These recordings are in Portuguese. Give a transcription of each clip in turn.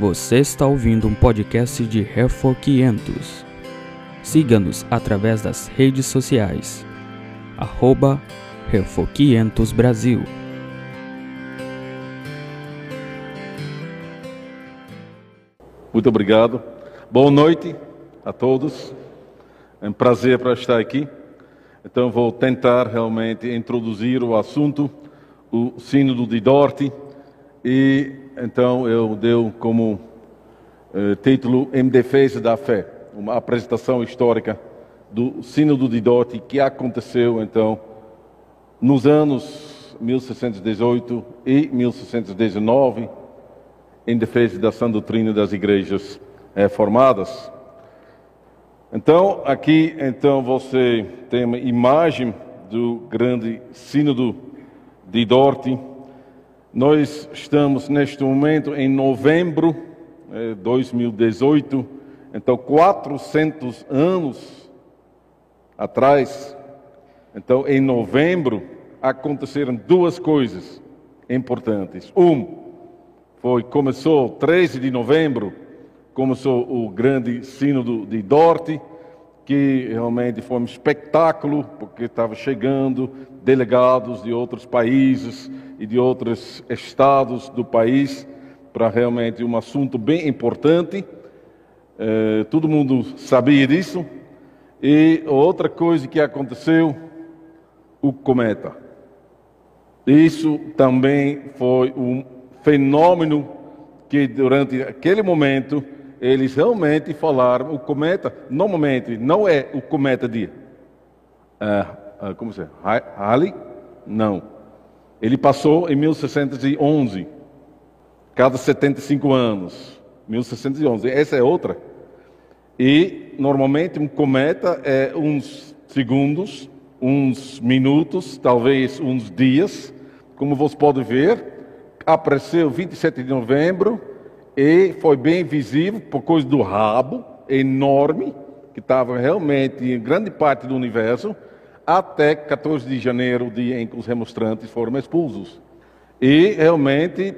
Você está ouvindo um podcast de Refo500. Siga-nos através das redes sociais. @Refo500 Brasil. Muito obrigado. Boa noite a todos. É um prazer para estar aqui. Então vou tentar realmente introduzir o assunto, o Sínodo de Dordt, e então eu dei como título Em Defesa da Fé, uma apresentação histórica do Sínodo de Dordt que aconteceu então nos anos 1618 e 1619 em defesa da sã doutrina das igrejas reformadas. Então, aqui então você tem uma imagem do grande Sínodo de Dordt. Nós estamos neste momento em novembro de 2018, então 400 anos atrás. Então, em novembro aconteceram duas coisas importantes. Começou 13 de novembro, começou o grande Sínodo de Dordt, que realmente foi um espetáculo, porque estava chegando delegados de outros países e de outros estados do país, para realmente um assunto bem importante. Todo mundo sabia disso. E outra coisa que aconteceu, o cometa. Isso também foi um fenômeno que durante aquele momento eles realmente falaram. O cometa normalmente não é o cometa de Halley, não. Ele passou em 1611, cada 75 anos, 1611, essa é outra. E normalmente um cometa é uns segundos, uns minutos, talvez uns dias. Como vocês podem ver, apareceu 27 de novembro e foi bem visível por causa do rabo enorme, que estava realmente em grande parte do universo, até 14 de janeiro, o dia em que os remonstrantes foram expulsos. E realmente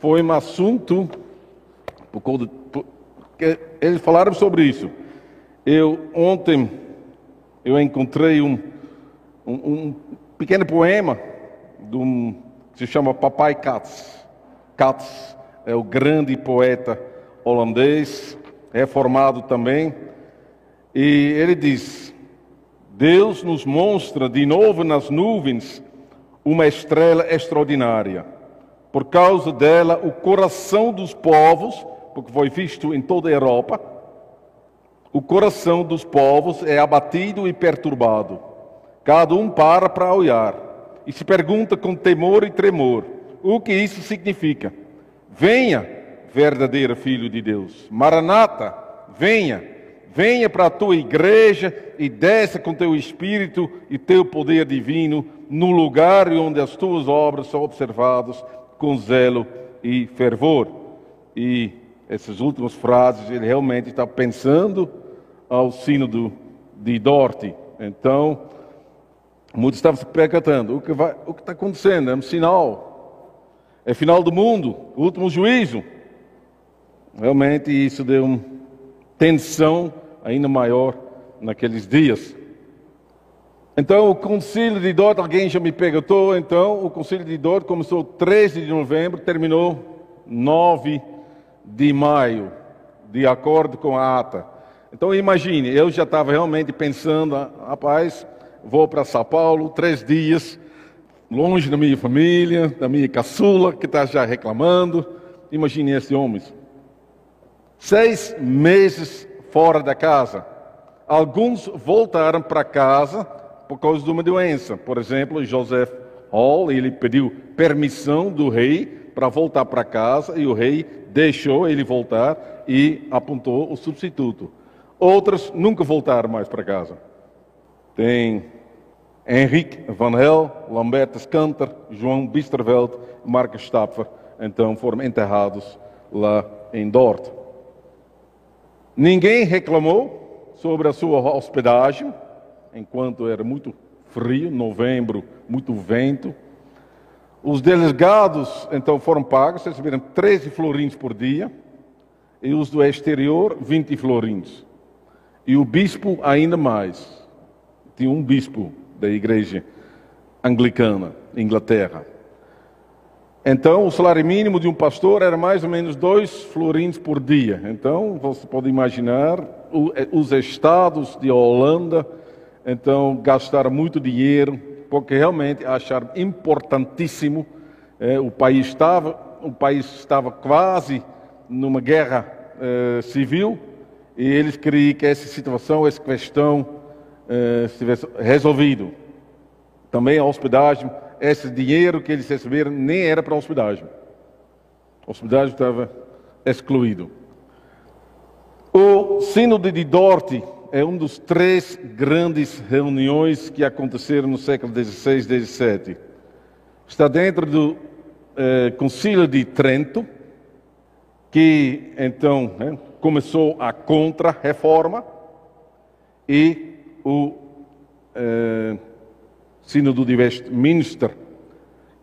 foi um assunto, eles falaram sobre isso. Ontem eu encontrei um pequeno poema que se chama Papai Katz. Katz é o grande poeta holandês, reformado também, e ele diz: Deus nos mostra de novo nas nuvens uma estrela extraordinária. Por causa dela, o coração dos povos, porque foi visto em toda a Europa, o coração dos povos é abatido e perturbado. Cada um para olhar e se pergunta com temor e tremor o que isso significa. Venha, verdadeiro Filho de Deus. Maranata, venha. Venha para a tua igreja e desça com teu espírito e teu poder divino no lugar onde as tuas obras são observadas com zelo e fervor. E essas últimas frases ele realmente está pensando ao Sínodo de Dordt. Então, muitos estavam se percatando. O que está acontecendo? É um sinal. É final do mundo, o último juízo. Realmente isso deu uma tensão ainda maior naqueles dias. Então, o Concílio de Dordt, alguém já me perguntou, então, o Concílio de Dordt começou 13 de novembro, terminou 9 de maio, de acordo com a ata. Então, imagine, eu já estava realmente pensando, rapaz, vou para São Paulo, 3 dias, longe da minha família, da minha caçula, que está já reclamando. Imagine esses homens. 6 meses fora da casa. Alguns voltaram para casa por causa de uma doença. Por exemplo, Joseph Hall, ele pediu permissão do rei para voltar para casa, e o rei deixou ele voltar e apontou o substituto. Outros nunca voltaram mais para casa. Tem Henrique Van Hel, Lambertus Cantor, João Bisterveld, Mark Stapfer. Então foram enterrados lá em Dordt. Ninguém reclamou sobre a sua hospedagem, enquanto era muito frio, novembro, muito vento. Os delegados, então, foram pagos, receberam 13 florins por dia, e os do exterior 20 florins. E o bispo ainda mais. Tinha um bispo da igreja anglicana, Inglaterra. Então, o salário mínimo de um pastor era mais ou menos 2 florins por dia. Então, você pode imaginar, os estados de Holanda, então, gastaram muito dinheiro, porque realmente acharam importantíssimo. O país estava quase numa guerra civil, e eles queriam que essa questão estivesse resolvida. Também a hospedagem, esse dinheiro que eles receberam nem era para a hospedagem. A hospedagem estava excluído. O Sínodo de Dordt é um dos 3 grandes reuniões que aconteceram no século XVI e XVII. Está dentro do Concílio de Trento, que então começou a contra-reforma, e o Sínodo de Westminster,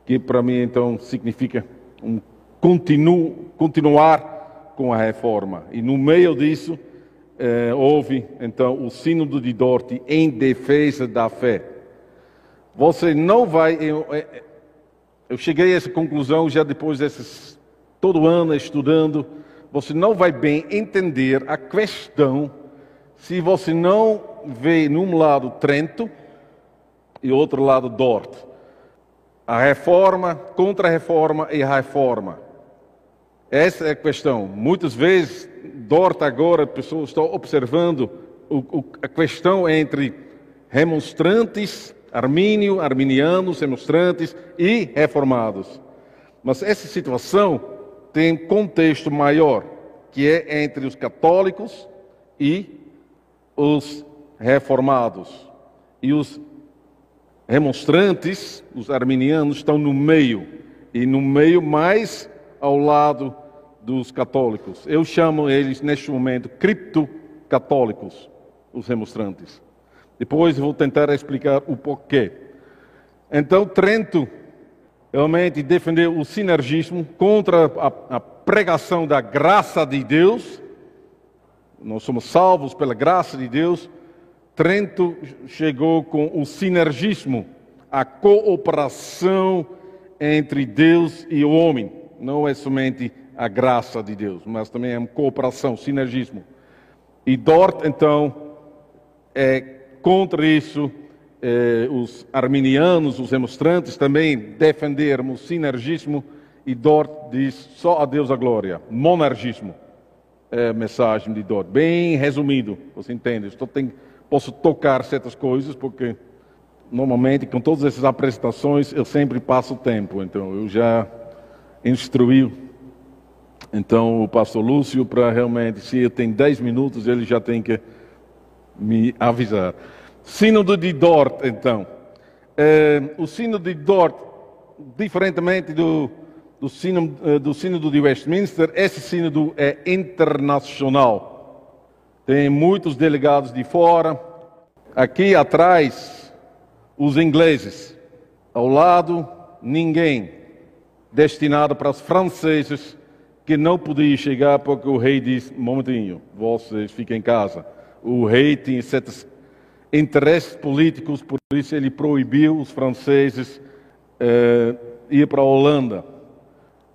que para mim então significa um continuar com a reforma. E no meio disso houve então o Sínodo de Dordt em defesa da fé. Você não vai... Eu cheguei a essa conclusão já depois desses... Todo ano estudando, você não vai bem entender a questão se você não vê num lado Trento e outro lado Dordt. A reforma, contra-reforma e a reforma. Essa é a questão. Muitas vezes, Dordt agora, pessoas estão observando a questão entre remonstrantes, arminianos, remonstrantes e reformados. Mas essa situação tem um contexto maior, que é entre os católicos e os reformados. E os remonstrantes, os arminianos, estão no meio, e no meio mais ao lado dos católicos. Eu chamo eles, neste momento, criptocatólicos, os remonstrantes. Depois eu vou tentar explicar o porquê. Então, Trento realmente defendeu o sinergismo contra a pregação da graça de Deus. Nós somos salvos pela graça de Deus. Trento chegou com o sinergismo, a cooperação entre Deus e o homem. Não é somente a graça de Deus, mas também é uma cooperação, sinergismo. E Dordt, então, é contra isso. Os arminianos, os remonstrantes também defenderam o sinergismo, e Dordt diz só a Deus a glória, monargismo é a mensagem de Dordt, bem resumido, você entende. Posso tocar certas coisas porque normalmente com todas essas apresentações eu sempre passo tempo, então eu já instruí então o pastor Lúcio para realmente, se eu tenho 10 minutos ele já tem que me avisar. Sínodo de Dordt, então. O Sínodo de Dordt, diferentemente do Sínodo de Westminster, esse sínodo é internacional. Tem muitos delegados de fora. Aqui atrás, os ingleses. Ao lado, ninguém. Destinado para os franceses, que não podiam chegar, porque o rei disse, momentinho, vocês fiquem em casa. O rei tinha certas interesses políticos, por isso ele proibiu os franceses ir para a Holanda.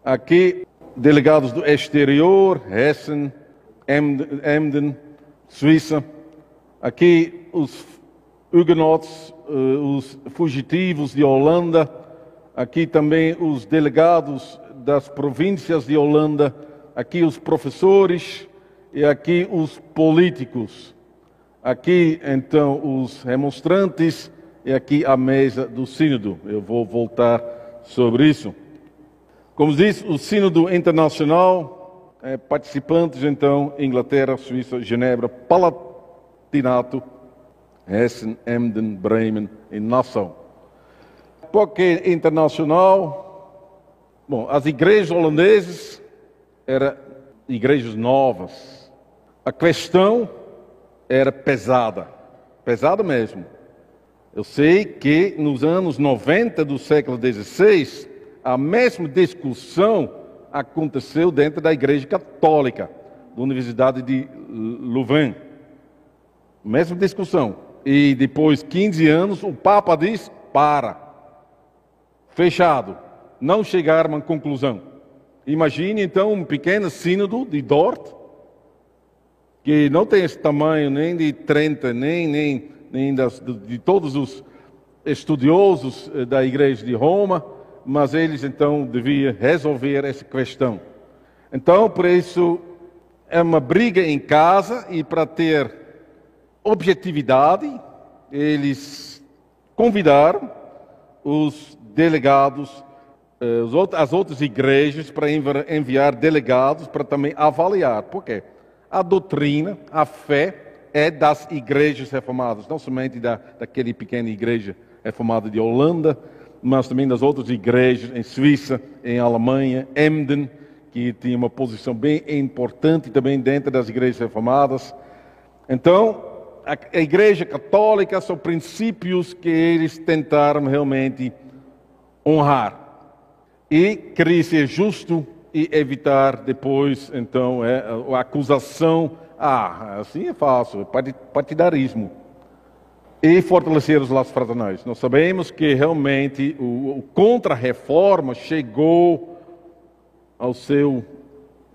Aqui, delegados do exterior, Hessen, Emden, Suíça. Aqui, os huguenotes, os fugitivos de Holanda. Aqui também os delegados das províncias de Holanda. Aqui os professores e aqui os políticos. Aqui, então, os remonstrantes, e aqui a mesa do sínodo. Eu vou voltar sobre isso. Como diz, o sínodo internacional, participantes, então, Inglaterra, Suíça, Genebra, Palatinato, Hessen, Emden, Bremen e Nassau. Por que internacional? Bom, as igrejas holandesas eram igrejas novas. A questão era pesada, pesada mesmo. Eu sei que nos anos 90 do século XVI, a mesma discussão aconteceu dentro da Igreja Católica. da Universidade de Louvain. Mesma discussão. E depois de 15 anos, o Papa diz, para. Fechado. Não chegaram a uma conclusão. Imagine, então, um pequeno sínodo de Dordt, que não tem esse tamanho nem de Trento, nem de todos os estudiosos da Igreja de Roma, mas eles, então, deviam resolver essa questão. Então, por isso, é uma briga em casa, e para ter objetividade, eles convidaram os delegados, as outras igrejas, para enviar delegados para também avaliar. Por quê? A doutrina, a fé, é das igrejas reformadas, não somente daquela pequena igreja reformada de Holanda, mas também das outras igrejas em Suíça, em Alemanha, Emden, que tinha uma posição bem importante também dentro das igrejas reformadas. Então, a Igreja Católica são princípios que eles tentaram realmente honrar. E queria ser justo e evitar depois, então, a acusação, assim é fácil, partidarismo. E fortalecer os laços fraternais. Nós sabemos que realmente o contra-reforma chegou ao seu,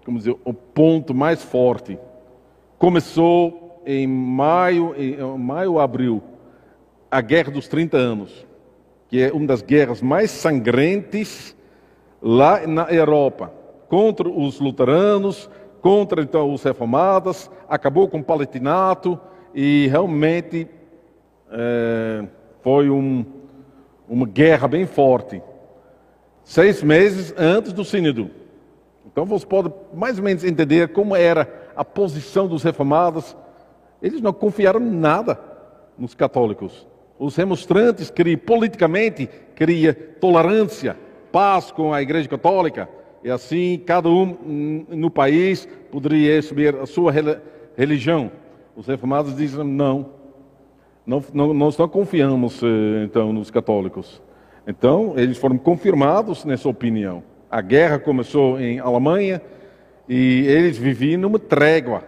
como dizer, o ponto mais forte. Começou em maio, abril, a Guerra dos 30 Anos, que é uma das guerras mais sangrentas lá na Europa, contra os luteranos, contra então os reformados, acabou com o palatinato e realmente foi uma guerra bem forte. 6 meses antes do sínodo. Então você pode mais ou menos entender como era a posição dos reformados. Eles não confiaram nada nos católicos. Os remonstrantes queriam, politicamente, queriam tolerância, paz com a Igreja Católica, e assim cada um no país poderia assumir a sua religião. Os reformados dizem, não, nós não confiamos então nos católicos. Então eles foram confirmados nessa opinião. A guerra começou em Alemanha e eles viviam numa trégua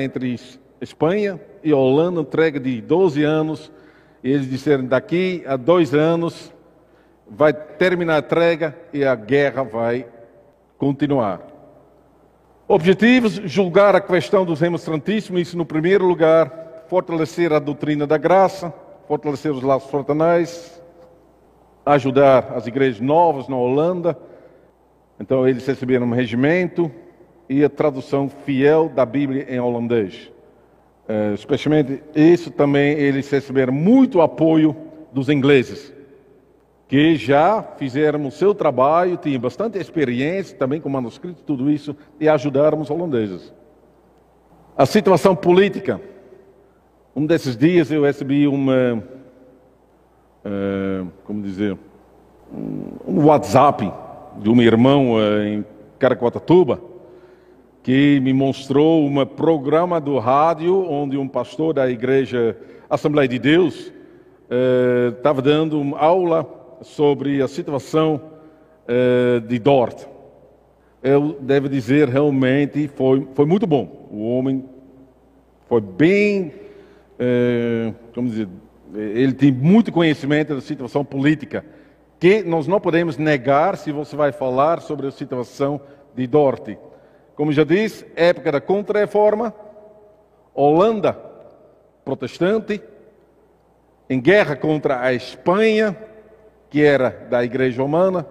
entre Espanha e Holanda, uma trégua de 12 anos, e eles disseram, daqui a 2 anos vai terminar a trégua e a guerra vai continuar. Objetivos: julgar a questão dos remonstrantismos, isso no primeiro lugar, fortalecer a doutrina da graça, fortalecer os laços fraternais, ajudar as igrejas novas na Holanda. Então eles receberam um regimento e a tradução fiel da Bíblia em holandês. Especialmente isso também, eles receberam muito apoio dos ingleses, que já fizeram o seu trabalho, tinham bastante experiência, também com manuscritos, tudo isso, e ajudaram os holandeses. A situação política. Um desses dias eu recebi um WhatsApp de um irmão em Caraguatatuba, que me mostrou um programa do rádio, onde um pastor da igreja Assembleia de Deus estava dando uma aula sobre a situação de Dordt. Eu devo dizer, realmente foi muito bom. O homem foi bem, ele tem muito conhecimento da situação política, que nós não podemos negar se você vai falar sobre a situação de Dordt. Como já disse, época da Contra-Reforma, Holanda protestante, em guerra contra a Espanha, que era da Igreja Romana,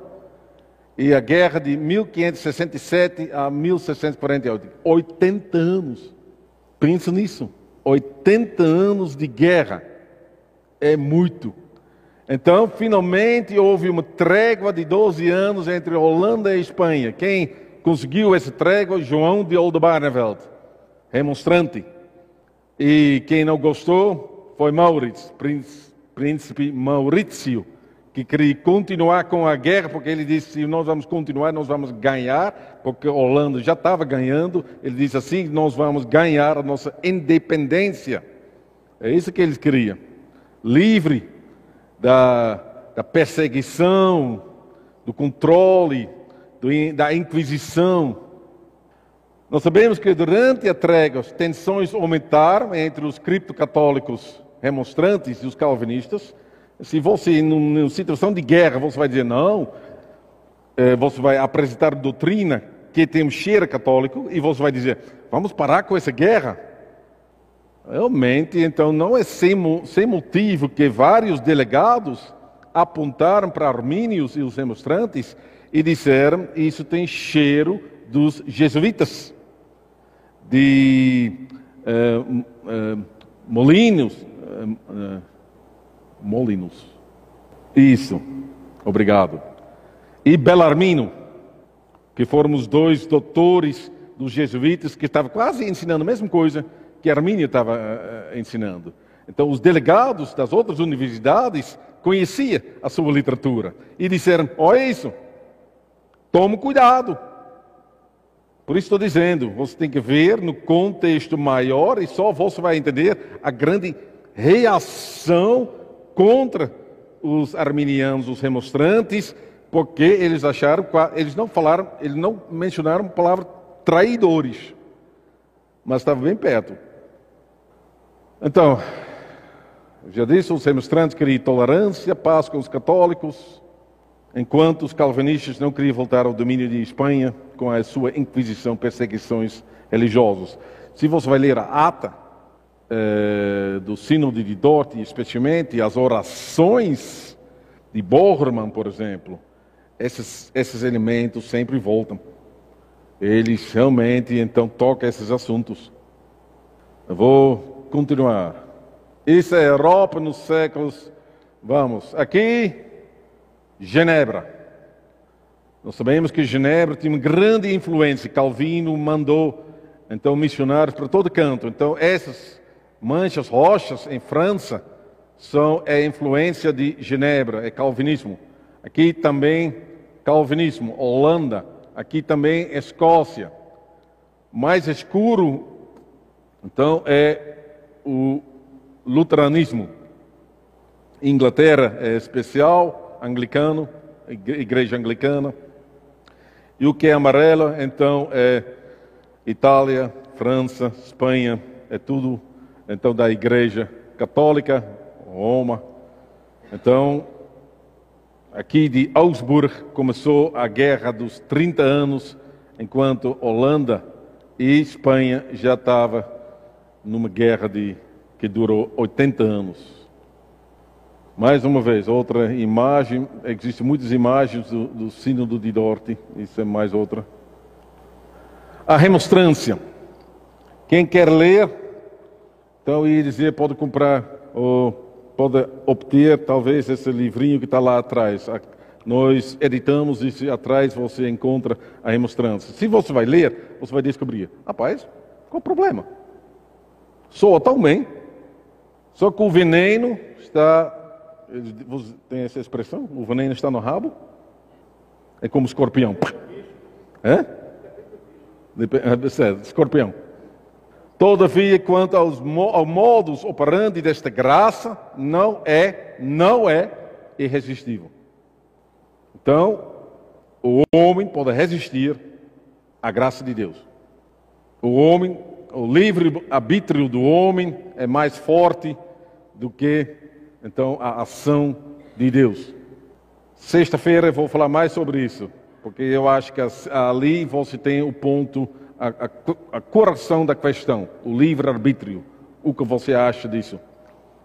e a guerra de 1567 a 1648. 80 anos. Pensa nisso. 80 anos de guerra. É muito. Então, finalmente, houve uma trégua de 12 anos entre Holanda e Espanha. Quem conseguiu essa trégua? João de Oldenbarnevelt, remonstrante. E quem não gostou foi Maurício, príncipe Maurício, que queria continuar com a guerra, porque ele disse, se nós vamos continuar, nós vamos ganhar, porque a Holanda já estava ganhando. Ele disse assim, nós vamos ganhar a nossa independência. É isso que eles queriam. Livre da perseguição, do controle, da Inquisição. Nós sabemos que durante a trégua as tensões aumentaram entre os criptocatólicos remonstrantes e os calvinistas. Se você, numa situação de guerra, você vai dizer não, você vai apresentar doutrina que tem um cheiro católico e você vai dizer, vamos parar com essa guerra. Realmente, então, não é sem motivo que vários delegados apontaram para Arminius e os remonstrantes e disseram, isso tem cheiro dos jesuítas, de Molinos, isso, obrigado, e Belarmino, que foram os dois doutores dos jesuítas, que estavam quase ensinando a mesma coisa que Armínio estava ensinando. Então os delegados das outras universidades conheciam a sua literatura e disseram, olha isso, tome cuidado. Por isso estou dizendo, você tem que ver no contexto maior e só você vai entender a grande reação contra os arminianos, os remonstrantes, porque eles acharam, eles não falaram, eles não mencionaram a palavra traidores, mas estavam bem perto. Então, já disse, os remonstrantes queriam tolerância, paz com os católicos, enquanto os calvinistas não queriam voltar ao domínio de Espanha com a sua Inquisição, perseguições religiosas. Se você vai ler a ata do Sínodo de Dordt, especialmente as orações de Borgerman, por exemplo, esses elementos sempre voltam. Eles realmente, então, tocam esses assuntos. Eu vou continuar. Isso é a Europa nos séculos... Vamos, aqui, Genebra. Nós sabemos que Genebra tinha uma grande influência. Calvino mandou, então, missionários para todo canto. Então, essas manchas roxas em França são a influência de Genebra, é calvinismo. Aqui também, calvinismo, Holanda. Aqui também Escócia. Mais escuro, então, é o luteranismo. Inglaterra é especial, anglicano, igreja anglicana. E o que é amarelo, então, é Itália, França, Espanha, é tudo, então, da igreja católica, Roma. Então, aqui de Augsburg começou a guerra dos 30 anos, enquanto Holanda e Espanha já estavam numa guerra que durou 80 anos. Mais uma vez, outra imagem, existem muitas imagens do Sínodo de Dordt, isso é mais outra. A Remonstrância. Quem quer ler, então ia dizer, pode comprar pode obter, talvez, esse livrinho que está lá atrás. Nós editamos e atrás você encontra a Remonstrância. Se você vai ler, você vai descobrir. Rapaz, qual o problema? Soa tão bem. Só que o veneno está... Tem essa expressão? O veneno está no rabo? É como escorpião. É? Escorpião. Todavia, quanto ao modus operandi desta graça, não é irresistível. Então, o homem pode resistir à graça de Deus. O homem, o livre-arbítrio do homem é mais forte do que, então, a ação de Deus. Sexta-feira eu vou falar mais sobre isso, porque eu acho que ali você tem o ponto... A coração da questão, o livre-arbítrio, o que você acha disso?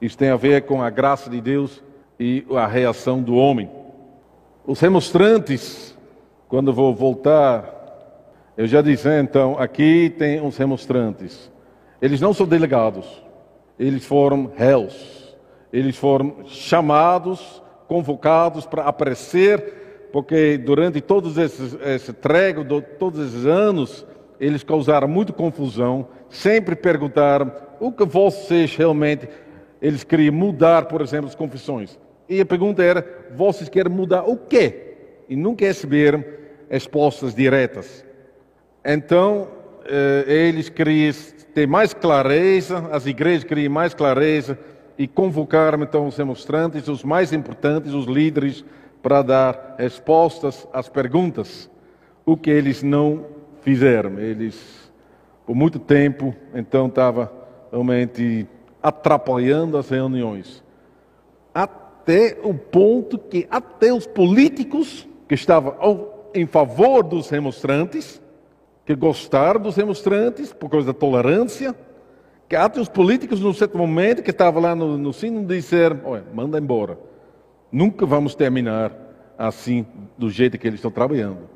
Isso tem a ver com a graça de Deus e a reação do homem. Os remonstrantes, quando eu vou voltar, eu já disse, então, aqui tem os remonstrantes. Eles não são delegados, eles foram réus, eles foram chamados, convocados para aparecer, porque durante todos esse trégua, todos esses anos, eles causaram muita confusão, sempre perguntaram o que vocês realmente... Eles queriam mudar, por exemplo, as confissões. E a pergunta era, vocês querem mudar o quê? E nunca receberam respostas diretas. Então, eles queriam ter mais clareza, as igrejas queriam mais clareza, e convocaram, então, os remonstrantes, os mais importantes, os líderes, para dar respostas às perguntas. O que eles não... fizeram, eles por muito tempo, então estava realmente atrapalhando as reuniões. Até o ponto que até os políticos que estavam em favor dos remonstrantes, que gostaram dos remonstrantes por causa da tolerância, que até os políticos, num certo momento, que estavam lá no sino, disseram: olha, manda embora, nunca vamos terminar assim, do jeito que eles estão trabalhando.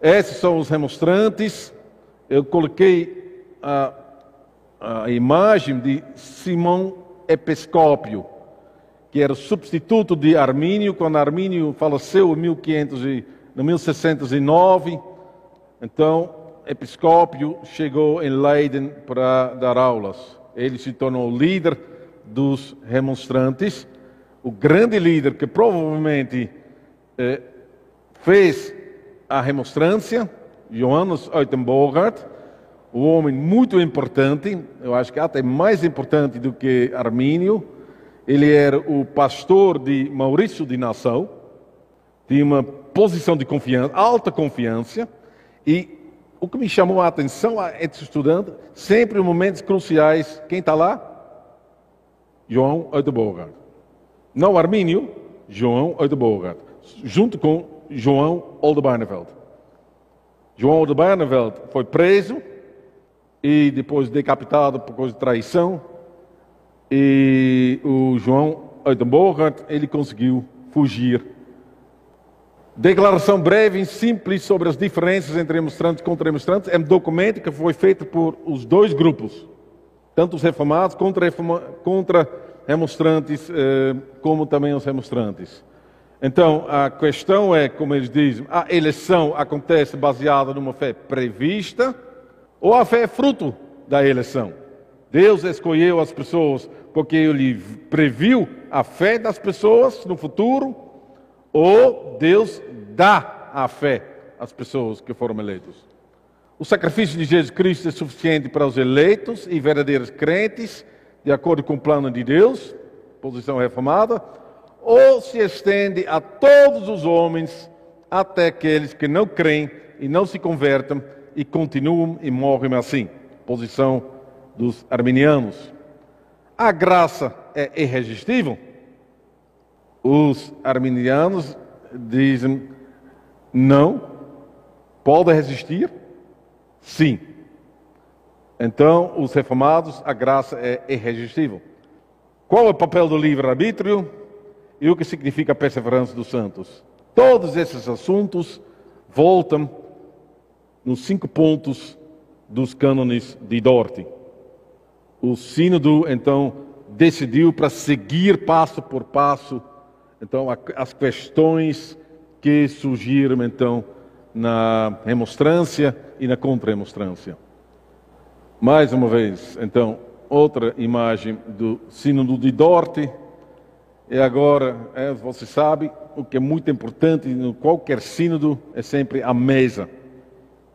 Esses são os remonstrantes. Eu coloquei a imagem de Simão Episcópio, que era o substituto de Armínio, quando Armínio faleceu em 1609, então Episcópio chegou em Leiden para dar aulas. Ele se tornou o líder dos remonstrantes, o grande líder que provavelmente fez a remonstrância, Johannes Uitenbogaard, um homem muito importante, eu acho que até mais importante do que Armínio. Ele era o pastor de Maurício de Nassau, tinha uma posição de confiança, alta confiança, e o que me chamou a atenção é esse estudante, sempre em momentos cruciais, quem está lá? João Uitenbogaard. Não Armínio, João Uitenbogaard, junto com João Oldenbarnevelt. João Oldenbarnevelt foi preso e depois decapitado por causa de traição, e o João Uitenbogaard, ele conseguiu fugir. Declaração breve e simples sobre as diferenças entre remonstrantes e contra-remonstrantes é um documento que foi feito por os dois grupos, tanto os reformados contra-remonstrantes como também os remonstrantes. Então, a questão é, como eles dizem, a eleição acontece baseada numa fé prevista ou a fé é fruto da eleição? Deus escolheu as pessoas porque ele previu a fé das pessoas no futuro, ou Deus dá a fé às pessoas que foram eleitas? O sacrifício de Jesus Cristo é suficiente para os eleitos e verdadeiros crentes, de acordo com o plano de Deus, posição reformada, ou se estende a todos os homens, até aqueles que não creem e não se convertem e continuam e morrem assim, posição dos arminianos. A graça é irresistível? Os arminianos dizem, não, pode resistir? Sim. Então, os reformados, a graça é irresistível. Qual é o papel do livre-arbítrio e o que significa a perseverança dos santos? Todos esses assuntos voltam nos 5 pontos dos Cânones de Dordt. O sínodo, então, decidiu para seguir passo por passo, então, as questões que surgiram, então, na remonstrância e na contra-remonstrância. Mais uma vez, então, outra imagem do sínodo de Dordt. E agora, você sabe, o que é muito importante em qualquer sínodo é sempre a mesa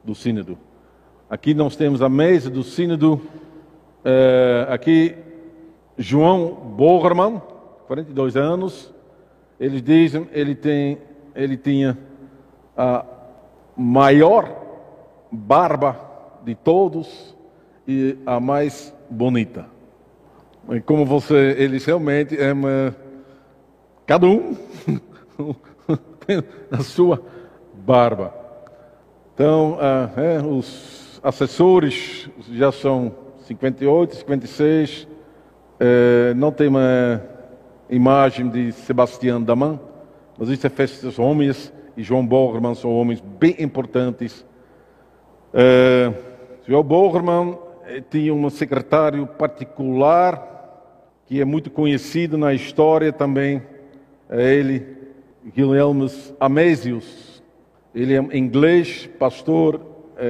do sínodo. Aqui nós temos a mesa do sínodo. Aqui, João Borgerman, 42 anos, eles dizem que ele tinha a maior barba de todos e a mais bonita. E como eles realmente, cada um tem a sua barba. Então, os assessores já são 58, 56, não tem uma imagem de Sebastião Daman, mas isso é festa dos homens, e João Borgerman são homens bem importantes. João Borgerman tinha um secretário particular, que é muito conhecido na história também, é ele, Guilherme Amésios. Ele é inglês, pastor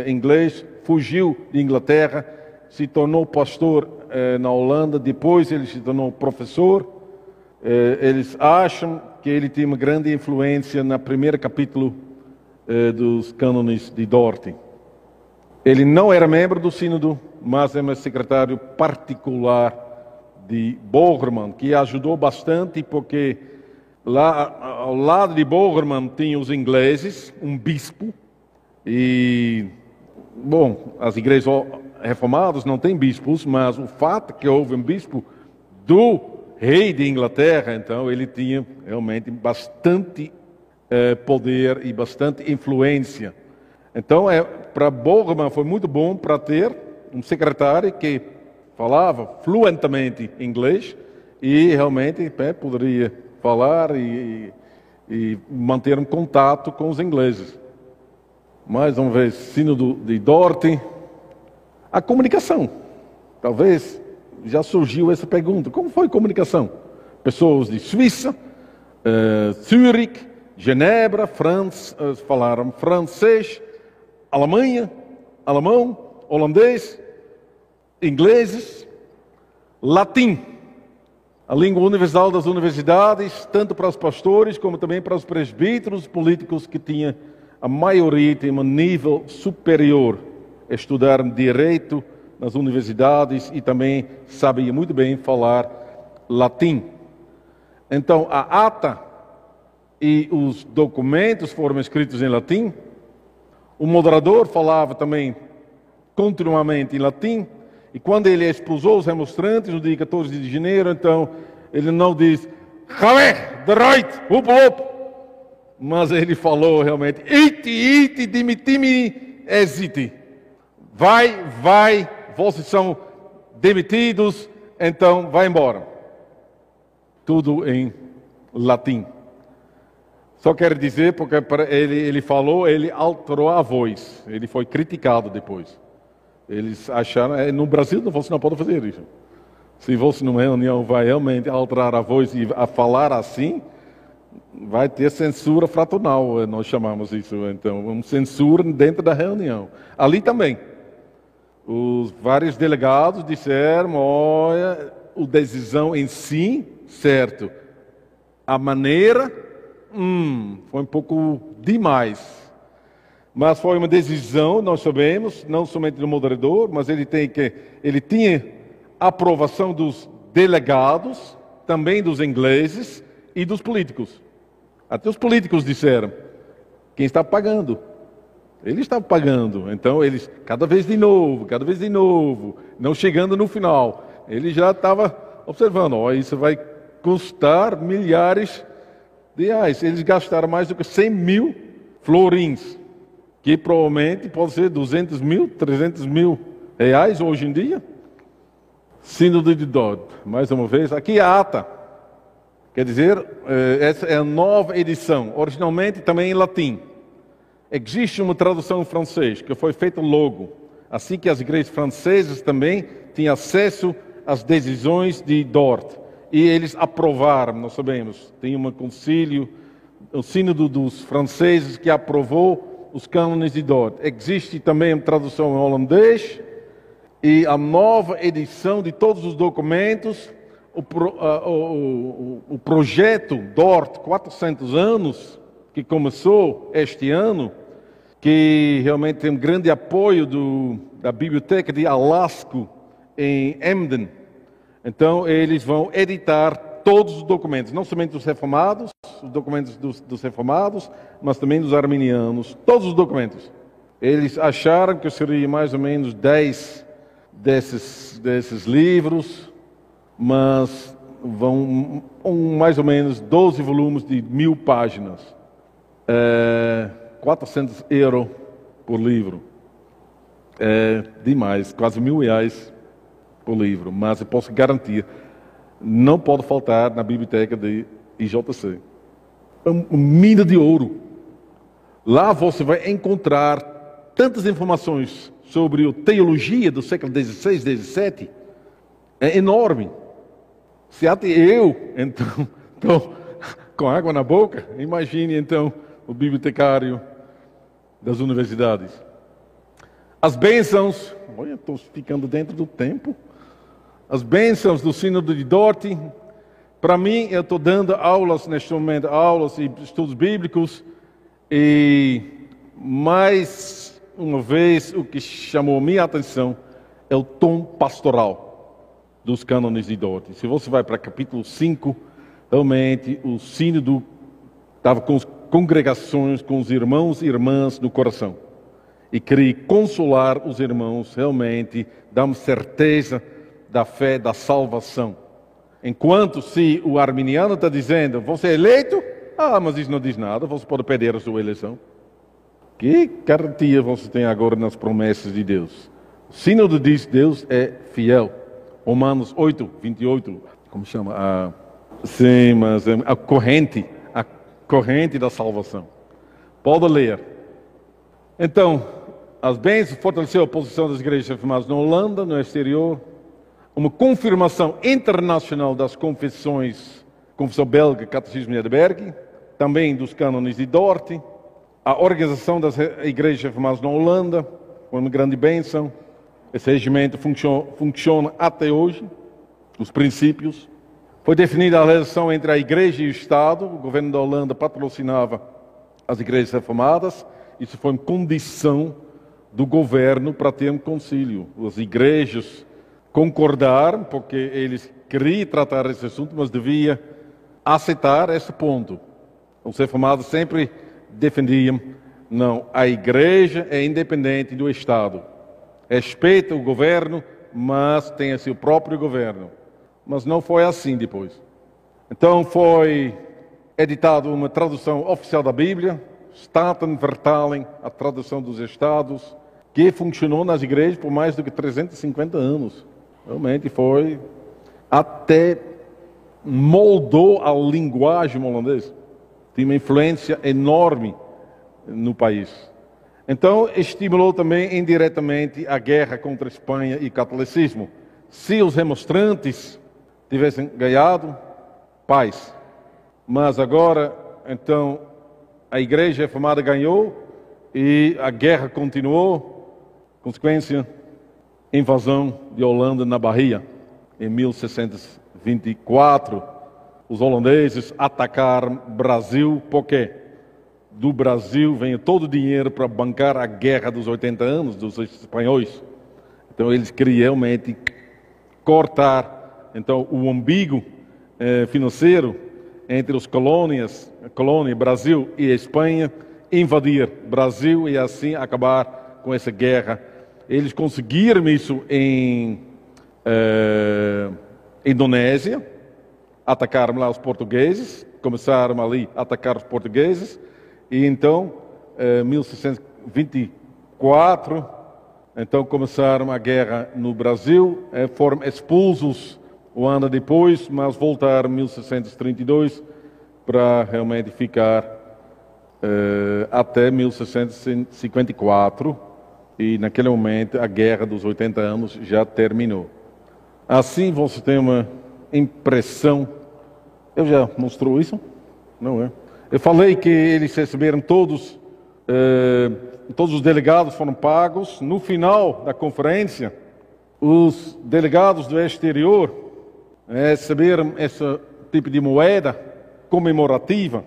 inglês, fugiu de Inglaterra, se tornou pastor na Holanda, depois ele se tornou professor. Eles acham que ele tem uma grande influência no primeiro capítulo dos Cânones de Dordt. Ele não era membro do sínodo, mas era secretário particular de Borgerman, que ajudou bastante, porque lá ao lado de Borgerman tinha os ingleses, um bispo, e, bom, as igrejas reformados não têm bispos, mas o fato que houve um bispo do rei de Inglaterra, então ele tinha realmente bastante poder e bastante influência. Então, para Borgerman foi muito bom para ter um secretário que falava fluentemente inglês e realmente poderia falar e manter um contato com os ingleses. Mais uma vez, Sínodo de Dordt. A comunicação. Talvez já surgiu essa pergunta. Como foi a comunicação? Pessoas de Suíça, Zurich, Genebra, França, falaram francês, Alemanha, alemão, holandês, ingleses, latim. A língua universal das universidades, tanto para os pastores como também para os presbíteros políticos que tinha. A maioria tem um nível superior, estudaram direito nas universidades e também sabia muito bem falar latim. Então, a ata e os documentos foram escritos em latim. O moderador falava também continuamente em latim. E quando ele expulsou os remonstrantes no dia 14 de janeiro, então, ele não diz "Haver, direito, up, up", mas ele falou realmente "Iti, dimitimi, exiti", vai, vocês são demitidos, então vai embora. Tudo em latim. Só quero dizer, porque ele falou, ele alterou a voz, ele foi criticado depois. Eles acharam, no Brasil você não pode fazer isso. Se você numa reunião vai realmente alterar a voz e a falar assim, vai ter censura fraternal, nós chamamos isso, então, uma censura dentro da reunião. Ali também, os vários delegados disseram, olha, a decisão em si, certo. A maneira, foi um pouco demais. Mas foi uma decisão, nós sabemos, não somente do moderador, mas ele tinha aprovação dos delegados, também dos ingleses e dos políticos. Até os políticos disseram, quem está pagando? Ele está pagando. Então eles, cada vez de novo, não chegando no final. Ele já estava observando, isso vai custar milhares de reais. Eles gastaram mais do que 100 mil florins, que provavelmente pode ser 200 mil, 300 mil reais hoje em dia. Sínodo de Dordt, mais uma vez, aqui a ata. Quer dizer, essa é a nova edição, originalmente também em latim. Existe uma tradução em francês, que foi feita logo, assim que as igrejas francesas também tinham acesso às decisões de Dordt. E eles aprovaram, nós sabemos, tem um concílio, o sínodo dos franceses que aprovou os cânones de Dordt. Existe também uma tradução em holandês e a nova edição de todos os documentos. O projeto Dordt, 400 anos, que começou este ano, que realmente tem um grande apoio da Biblioteca de Alasco, em Emden. Então, eles vão editar todos os documentos, não somente os reformados, os documentos dos reformados, mas também dos arminianos, todos os documentos. Eles acharam que seria mais ou menos 10 desses livros, mas vão mais ou menos 12 volumes de 1000 páginas, €400 por livro, demais, quase R$1000 por livro, mas eu posso garantir, não pode faltar na biblioteca de IJC. Uma mina de ouro. Lá você vai encontrar tantas informações sobre a teologia do século XVI, XVII, é enorme. Se até eu, então, estou com água na boca, imagine, então, o bibliotecário das universidades. As bênçãos, olha, estou ficando dentro do tempo. As bênçãos do Sínodo de Dordt, para mim, eu estou dando aulas neste momento, aulas e estudos bíblicos, e mais uma vez, o que chamou minha atenção é o tom pastoral dos cânones de Dordt. Se você vai para capítulo 5, realmente o sínodo estava com as congregações, com os irmãos e irmãs no coração. e queria consolar os irmãos, realmente, damos certeza da fé, da salvação. Enquanto se o arminiano está dizendo, você é eleito? Ah, mas isso não diz nada, você pode perder a sua eleição. Que garantia você tem agora nas promessas de Deus? O sínodo diz, Deus é fiel. Romanos 8, 28, como chama? A corrente da salvação. Pode ler. Então, as bênçãos fortaleceu a posição das igrejas reformadas na Holanda, no exterior. Uma confirmação internacional das confissões, Confissão Belga, Catecismo de Heidelberg, também dos Cânones de Dordt. A organização das igrejas reformadas na Holanda, uma grande bênção. Esse regimento funciona até hoje, os princípios. Foi definida a relação entre a igreja e o Estado. O governo da Holanda patrocinava as igrejas reformadas. Isso foi uma condição do governo para ter um concílio. As igrejas concordaram, porque eles queriam tratar esse assunto, mas deviam aceitar esse ponto. Os reformados sempre defendiam, não, a igreja é independente do Estado, respeita o governo, mas tem seu próprio governo. Mas não foi assim depois. Então foi editada uma tradução oficial da Bíblia, Statenvertaling, a tradução dos Estados, que funcionou nas igrejas por mais do que 350 anos. Realmente foi, até moldou a linguagem holandesa. Tinha uma influência enorme no país. Então, estimulou também indiretamente a guerra contra a Espanha e o catolicismo. Se os remonstrantes tivessem ganhado, paz. Mas agora, então, a igreja reformada ganhou e a guerra continuou. Consequência, invasão de Holanda na Bahia. Em 1624, os holandeses atacaram o Brasil, porque do Brasil vem todo o dinheiro para bancar a guerra dos 80 anos dos espanhóis. Então eles queriam realmente cortar então, o umbigo financeiro entre os colônias, a colônia Brasil e a Espanha, invadir Brasil e assim acabar com essa guerra. Eles conseguiram isso em Indonésia. Atacaram lá os portugueses, começaram ali a atacar os portugueses, e então, em 1624, então começaram a guerra no Brasil, foram expulsos um ano depois, mas voltaram em 1632 para realmente ficar até 1654, e naquele momento a guerra dos 80 anos já terminou. Assim você tem uma impressão. Eu já mostrou isso? Não é? Eu falei que eles receberam todos os delegados foram pagos. No final da conferência, os delegados do exterior receberam esse tipo de moeda comemorativa.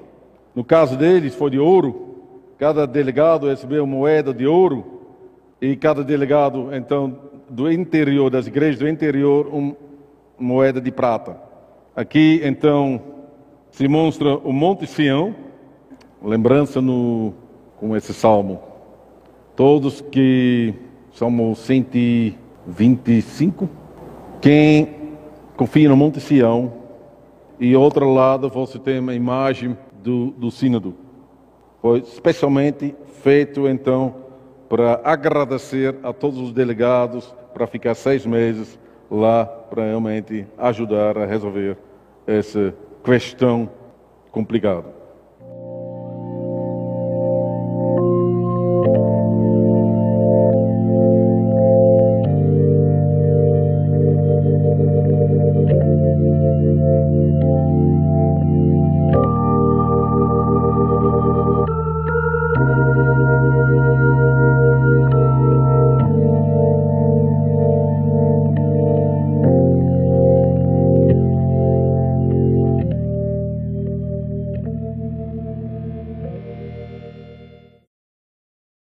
No caso deles foi de ouro. Cada delegado recebeu moeda de ouro e cada delegado então do interior das igrejas do interior moeda de prata. Aqui então se mostra o Monte Sião, lembrança com esse salmo. Todos que Salmo 125, quem confia no Monte Sião, e outro lado você tem uma imagem do sínodo. Foi especialmente feito então para agradecer a todos os delegados para ficar 6 meses lá para realmente ajudar a resolver essa questão complicada.